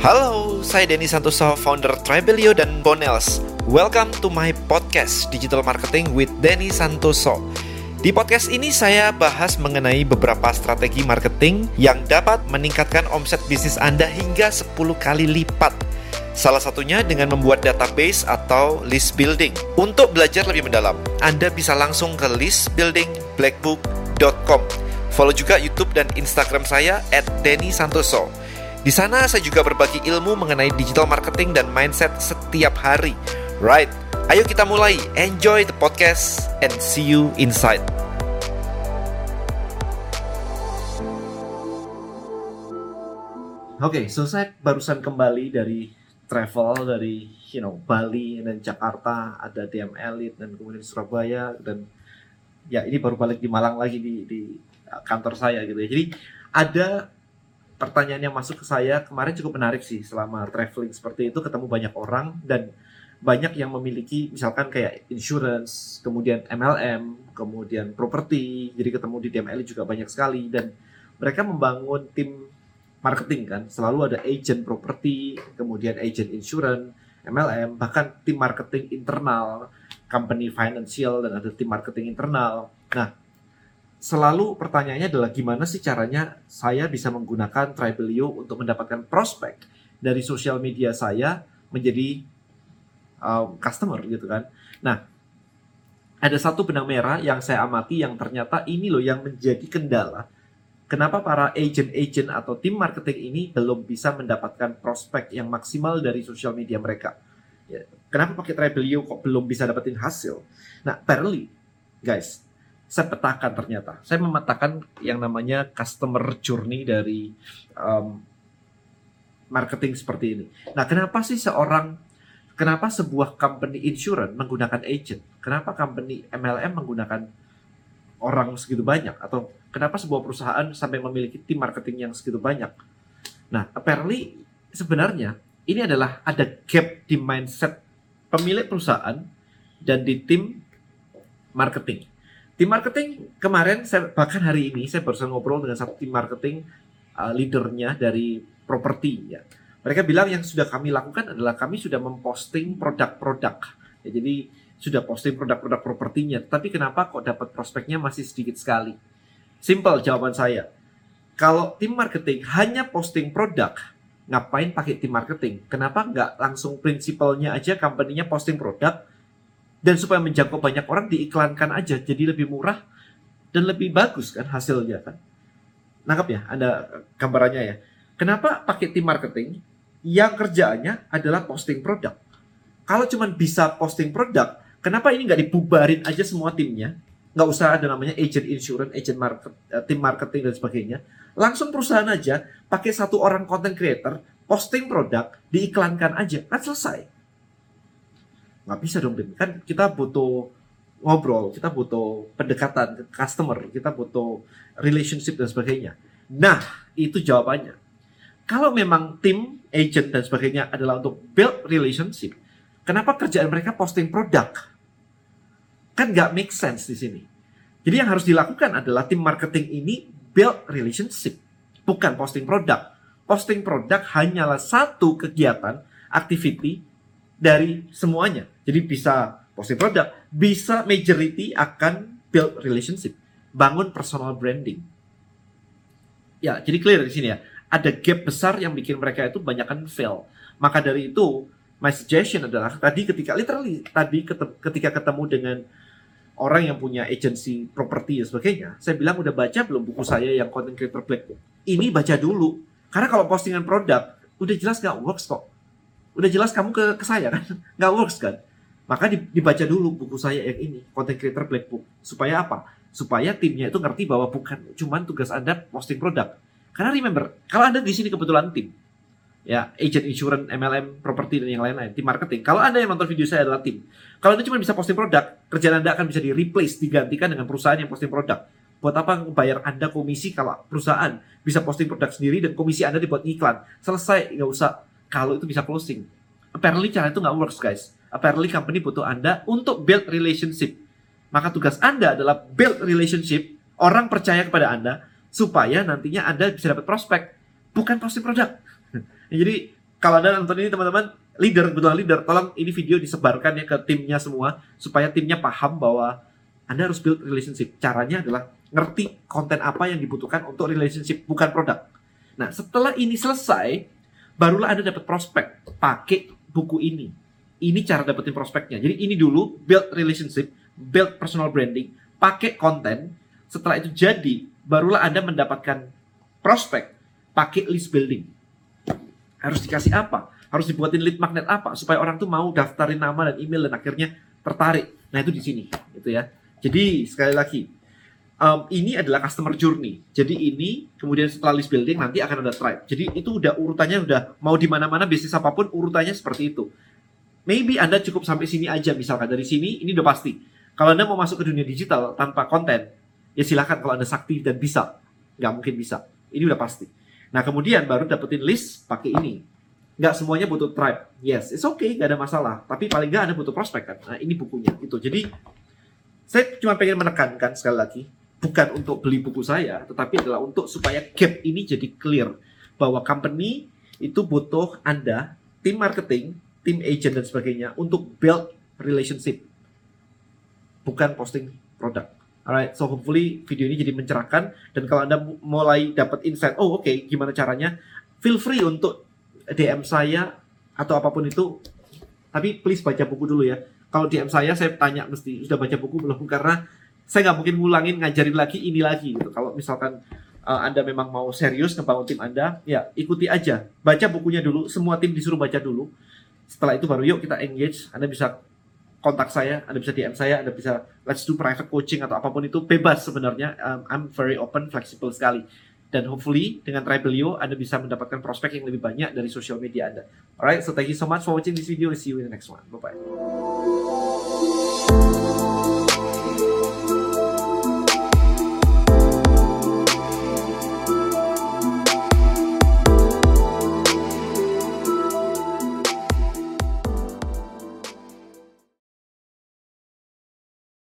Halo, saya Denny Santoso, founder Tribelio dan Bonels. Welcome to my podcast Digital Marketing with Denny Santoso. Di podcast ini saya bahas mengenai beberapa strategi marketing yang dapat meningkatkan omset bisnis Anda hingga 10 kali lipat. Salah satunya dengan membuat database atau list building. Untuk belajar lebih mendalam, Anda bisa langsung ke listbuildingblackbook.com. Follow juga YouTube dan Instagram saya @dennysantoso. Di sana saya juga berbagi ilmu mengenai digital marketing dan mindset setiap hari. Right, ayo kita mulai. Enjoy the podcast and see you inside. Oke, so saya barusan kembali dari travel dari Bali dan Jakarta, ada DM Elite dan kemudian Surabaya, dan ya ini baru balik di Malang lagi di kantor saya gitu ya. Jadi ada pertanyaan yang masuk ke saya kemarin cukup menarik sih. Selama traveling seperti itu ketemu banyak orang dan banyak yang memiliki misalkan kayak insurance, kemudian MLM, kemudian properti. Jadi ketemu di DM Elite juga banyak sekali dan mereka membangun tim marketing kan. Selalu ada agent properti, kemudian agent insurance, MLM, bahkan tim marketing internal, company financial, dan ada tim marketing internal. Nah, selalu pertanyaannya adalah gimana sih caranya saya bisa menggunakan Tribelio untuk mendapatkan prospek dari sosial media saya menjadi customer gitu kan. Nah, ada satu benang merah yang saya amati yang ternyata ini loh yang menjadi kendala. Kenapa para agent-agent atau tim marketing ini belum bisa mendapatkan prospek yang maksimal dari sosial media mereka? Ya, kenapa pakai Tribelio kok belum bisa dapetin hasil? Nah, apparently, guys, saya petakan ternyata. Saya memetakan yang namanya customer journey dari marketing seperti ini. Nah, kenapa sebuah company insurance menggunakan agent? Kenapa company MLM menggunakan orang segitu banyak? Atau kenapa sebuah perusahaan sampai memiliki tim marketing yang segitu banyak? Nah, apparently sebenarnya ini adalah ada gap di mindset pemilik perusahaan dan di tim marketing. Tim marketing kemarin, bahkan hari ini, saya barusan ngobrol dengan satu tim marketing leadernya dari properti. Ya. Mereka bilang yang sudah kami lakukan adalah kami sudah memposting produk-produk. Ya, jadi sudah posting produk-produk propertinya. Tapi kenapa kok dapat prospeknya masih sedikit sekali? Simple jawaban saya. Kalau tim marketing hanya posting produk, ngapain pakai tim marketing? Kenapa nggak langsung prinsipalnya aja company-nya posting produk? Dan supaya menjangkau banyak orang diiklankan aja, jadi lebih murah dan lebih bagus kan hasilnya kan. Nangkap ya, ada gambarannya ya. Kenapa pakai tim marketing yang kerjaannya adalah posting produk? Kalau cuma bisa posting produk, kenapa ini nggak dibubarin aja semua timnya? Nggak usah ada namanya agent insurance, agent market, tim marketing dan sebagainya. Langsung perusahaan aja pakai satu orang content creator, posting produk, diiklankan aja, kan selesai. Nggak bisa dong, kan kita butuh ngobrol, kita butuh pendekatan ke customer, kita butuh relationship dan sebagainya. Nah, itu jawabannya. Kalau memang tim, agent dan sebagainya adalah untuk build relationship, kenapa kerjaan mereka posting produk? Kan nggak make sense di sini. Jadi yang harus dilakukan adalah tim marketing ini build relationship, bukan posting produk. Posting produk hanyalah satu kegiatan, activity, dari semuanya. Jadi bisa posting produk, bisa majority akan build relationship, bangun personal branding. Ya, jadi clear di sini ya. Ada gap besar yang bikin mereka itu banyakan fail. Maka dari itu, my suggestion adalah ketika ketemu dengan orang yang punya agency property dan sebagainya, saya bilang udah baca belum buku saya yang Content Creator Black Book? Ini baca dulu. Karena kalau postingan produk, udah jelas nggak works kok. Udah jelas kamu ke saya kan, nggak works kan. Maka dibaca dulu buku saya yang ini, Content Creator Black Book. Supaya apa? Supaya timnya itu ngerti bahwa bukan cuman tugas Anda posting produk. Karena remember, kalau Anda di sini kebetulan tim, ya agent insurance, MLM, properti dan yang lain-lain, tim marketing. Kalau Anda yang nonton video saya adalah tim. Kalau Anda cuma bisa posting produk, kerjaan Anda akan bisa di-replace, digantikan dengan perusahaan yang posting produk. Buat apa bayar Anda komisi kalau perusahaan bisa posting produk sendiri dan komisi Anda dibuat iklan? Selesai, nggak usah. Kalau itu bisa closing. Apparently cara itu nggak works guys. Apparently company butuh Anda untuk build relationship. Maka tugas Anda adalah build relationship. Orang percaya kepada Anda supaya nantinya Anda bisa dapat prospek. Bukan posting produk. Jadi Kalau Anda nonton ini teman-teman, leader, kebetulan leader, tolong ini video disebarkan ya ke timnya semua, supaya timnya paham bahwa Anda harus build relationship. Caranya adalah ngerti konten apa yang dibutuhkan untuk relationship, bukan produk. Nah, setelah ini selesai, barulah Anda dapat prospek pakai buku ini. Ini cara dapetin prospeknya. Jadi ini dulu, build relationship, build personal branding, pakai konten. Setelah itu jadi, barulah Anda mendapatkan prospek pakai list building. Harus dikasih apa? Harus dibuatin lead magnet apa supaya orang tuh mau daftarin nama dan email dan akhirnya tertarik. Nah, itu di sini, gitu ya. Jadi sekali lagi, ini adalah customer journey. Jadi ini kemudian setelah list building nanti akan ada tribe. Jadi itu udah urutannya, udah mau di mana-mana bisnis apapun urutannya seperti itu. Maybe Anda cukup sampai sini aja, misalkan dari sini ini udah pasti. Kalau Anda mau masuk ke dunia digital tanpa konten, ya silakan kalau Anda sakti dan bisa. Nggak mungkin bisa. Ini udah pasti. Nah, kemudian baru dapetin list pakai ini. Nggak semuanya butuh tribe. Yes, it's okay, nggak ada masalah. Tapi paling nggak Anda butuh prospek kan. Nah, ini bukunya. Itu. Jadi, saya cuma pengen menekankan sekali lagi. Bukan untuk beli buku saya, tetapi adalah untuk supaya gap ini jadi clear. Bahwa company itu butuh Anda, tim marketing, tim agent, dan sebagainya untuk build relationship. Bukan posting produk. Alright, so hopefully video ini jadi mencerahkan, dan kalau Anda mulai dapat insight, oh oke, gimana caranya, feel free untuk DM saya atau apapun itu, tapi please baca buku dulu ya. Kalau DM saya tanya mesti, sudah baca buku belum, karena saya nggak mungkin ngulangin, ngajarin lagi, ini lagi gitu. Kalau misalkan Anda memang mau serius ngebangun tim Anda, ya ikuti aja, baca bukunya dulu, semua tim disuruh baca dulu, setelah itu baru yuk kita engage. Anda bisa kontak saya, Anda bisa DM saya, Anda bisa let's do private coaching atau apapun itu, bebas sebenarnya. I'm very open, flexible sekali. Dan hopefully dengan Tribelio Anda bisa mendapatkan prospek yang lebih banyak dari social media Anda. Alright, so thank you so much for watching this video. See you in the next one. Bye-bye.